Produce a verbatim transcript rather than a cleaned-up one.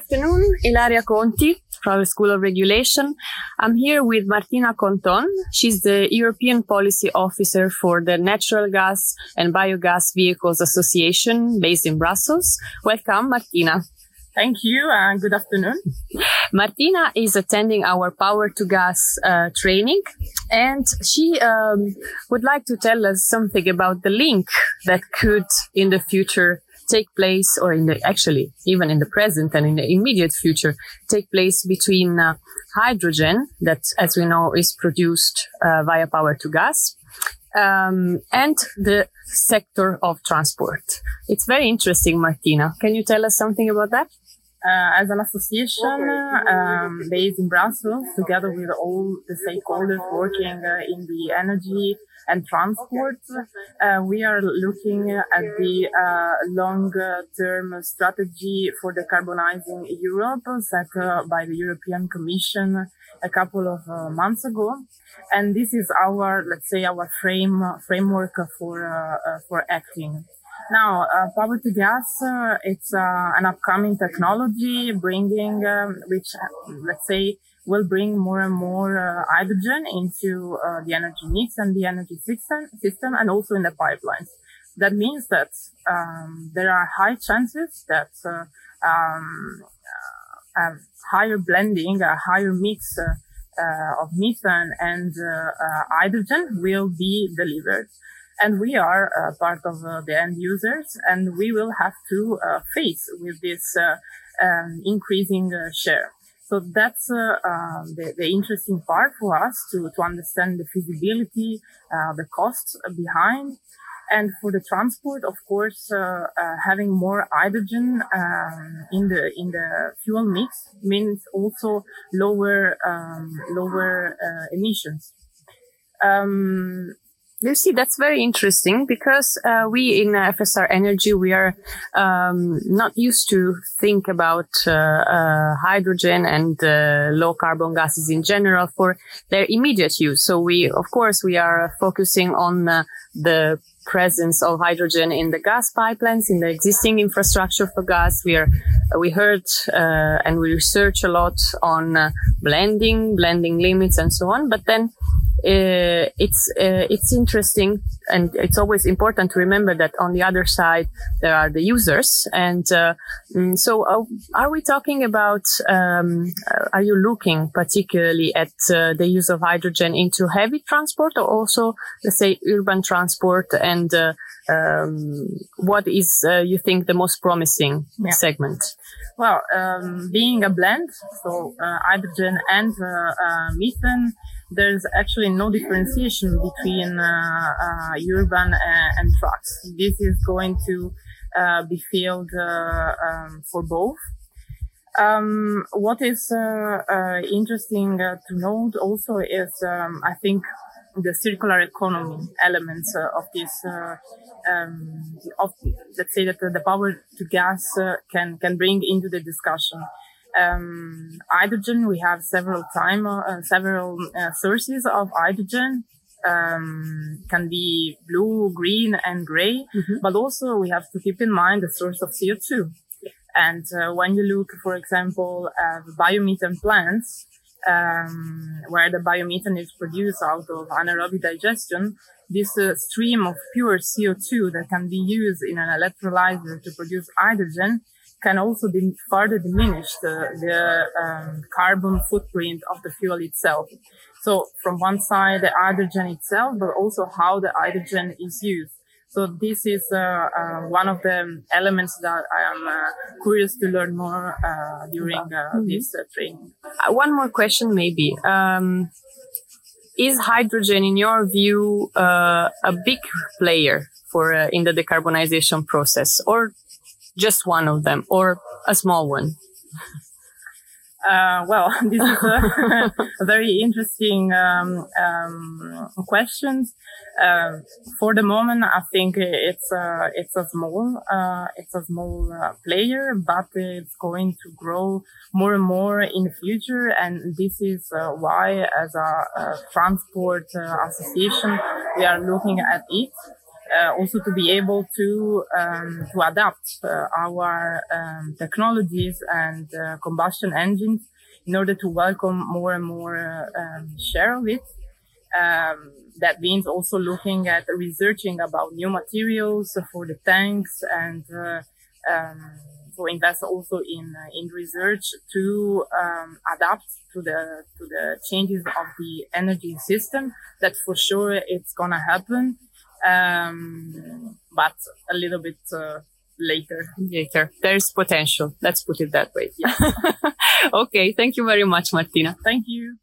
afternoon, Ilaria Conti from the School of Regulation. I'm here with Martina Conton. She's the European Policy Officer for the Natural Gas and Biogas Vehicles Association based in Brussels. Welcome, Martina. Thank you and good afternoon. Martina is attending our Power to Gas uh, training, and she um, would like to tell us something about the link that could in the future take place, or in the actually even in the present and in the immediate future, take place between uh, hydrogen that, as we know, is produced uh, via Power to Gas um, and the sector of transport. It's very interesting, Martina. Can you tell us something about that? Uh, as an association um, based in Brussels, together with all the stakeholders working uh, in the energy and transport, uh, we are looking at the uh, long-term strategy for decarbonizing Europe set uh, by the European Commission a couple of uh, months ago, and this is our, let's say, our frame framework for uh, uh, for acting. Now, uh, Power to Gas, uh, it's uh, an upcoming technology bringing, um, which, uh, let's say, will bring more and more uh, hydrogen into uh, the energy mix and the energy system, system, and also in the pipelines. That means that um, there are high chances that uh, um, a higher blending, a higher mix uh, uh, of methane and uh, uh, hydrogen will be delivered. And we are uh, part of uh, the end users, and we will have to uh, face with this uh, um, increasing uh, share. So that's uh, uh, the, the interesting part for us to, to understand the feasibility, uh, the costs behind. And for the transport, of course, uh, uh, having more hydrogen um, in the in the fuel mix means also lower um, lower uh, emissions. Um, You see, that's very interesting because uh, we in F S R Energy, we are um, not used to think about uh, uh, hydrogen and uh, low carbon gases in general for their immediate use. So we, of course, we are focusing on uh, the presence of hydrogen in the gas pipelines, in the existing infrastructure for gas. We are, we heard uh, and we research a lot on uh, blending, blending limits and so on. But then Uh, it's uh, it's interesting, and it's always important to remember that on the other side there are the users. And uh, so, are, are we talking about? Um, are you looking particularly at uh, the use of hydrogen into heavy transport, or also, let's say, urban transport? And uh, um, what is uh, you think the most promising yeah. segment? Well, um, being a blend, so uh, hydrogen and uh, uh, methane. There's actually no differentiation between uh, uh, urban and, and trucks. This is going to uh, be filled uh, um, for both. Um, what is uh, uh, interesting uh, to note also is, um, I think, the circular economy elements uh, of this. Uh, um, of let's say that the Power to Gas uh, can can bring into the discussion. Um, hydrogen, we have several time, uh, several uh, sources of hydrogen, um, can be blue, green and gray, mm-hmm. but also we have to keep in mind the source of C O two. And uh, when you look, for example, at biomethane plants, um, where the biomethane is produced out of anaerobic digestion, this uh, stream of pure C O two that can be used in an electrolyzer to produce hydrogen can also be further diminish the, the um, carbon footprint of the fuel itself. So from one side, the hydrogen itself, but also how the hydrogen is used. So this is uh, uh, one of the elements that I am uh, curious to learn more uh, during uh, mm-hmm. this uh, training. Uh, one more question maybe. Um, is hydrogen, in your view, uh, a big player for uh, in the decarbonization process, or just one of them, or a small one? Uh, well, this is a, a very interesting um, um, question. Uh, for the moment, I think it's a it's a small uh, it's a small uh, player, but it's going to grow more and more in the future. And this is uh, why, as a, a transport uh, association, we are looking at it. uh, also to be able to um, to adapt uh, our um, technologies and uh, combustion engines in order to welcome more and more uh, um, share of it. Um, that means also looking at researching about new materials for the tanks and uh, um, so invest also in uh, in research to um, adapt to the to the changes of the energy system. That for sure it's gonna happen, um, but a little bit uh, later. Later, there's potential. Let's put it that way. Yeah. Okay, thank you very much, Martina. Thank you.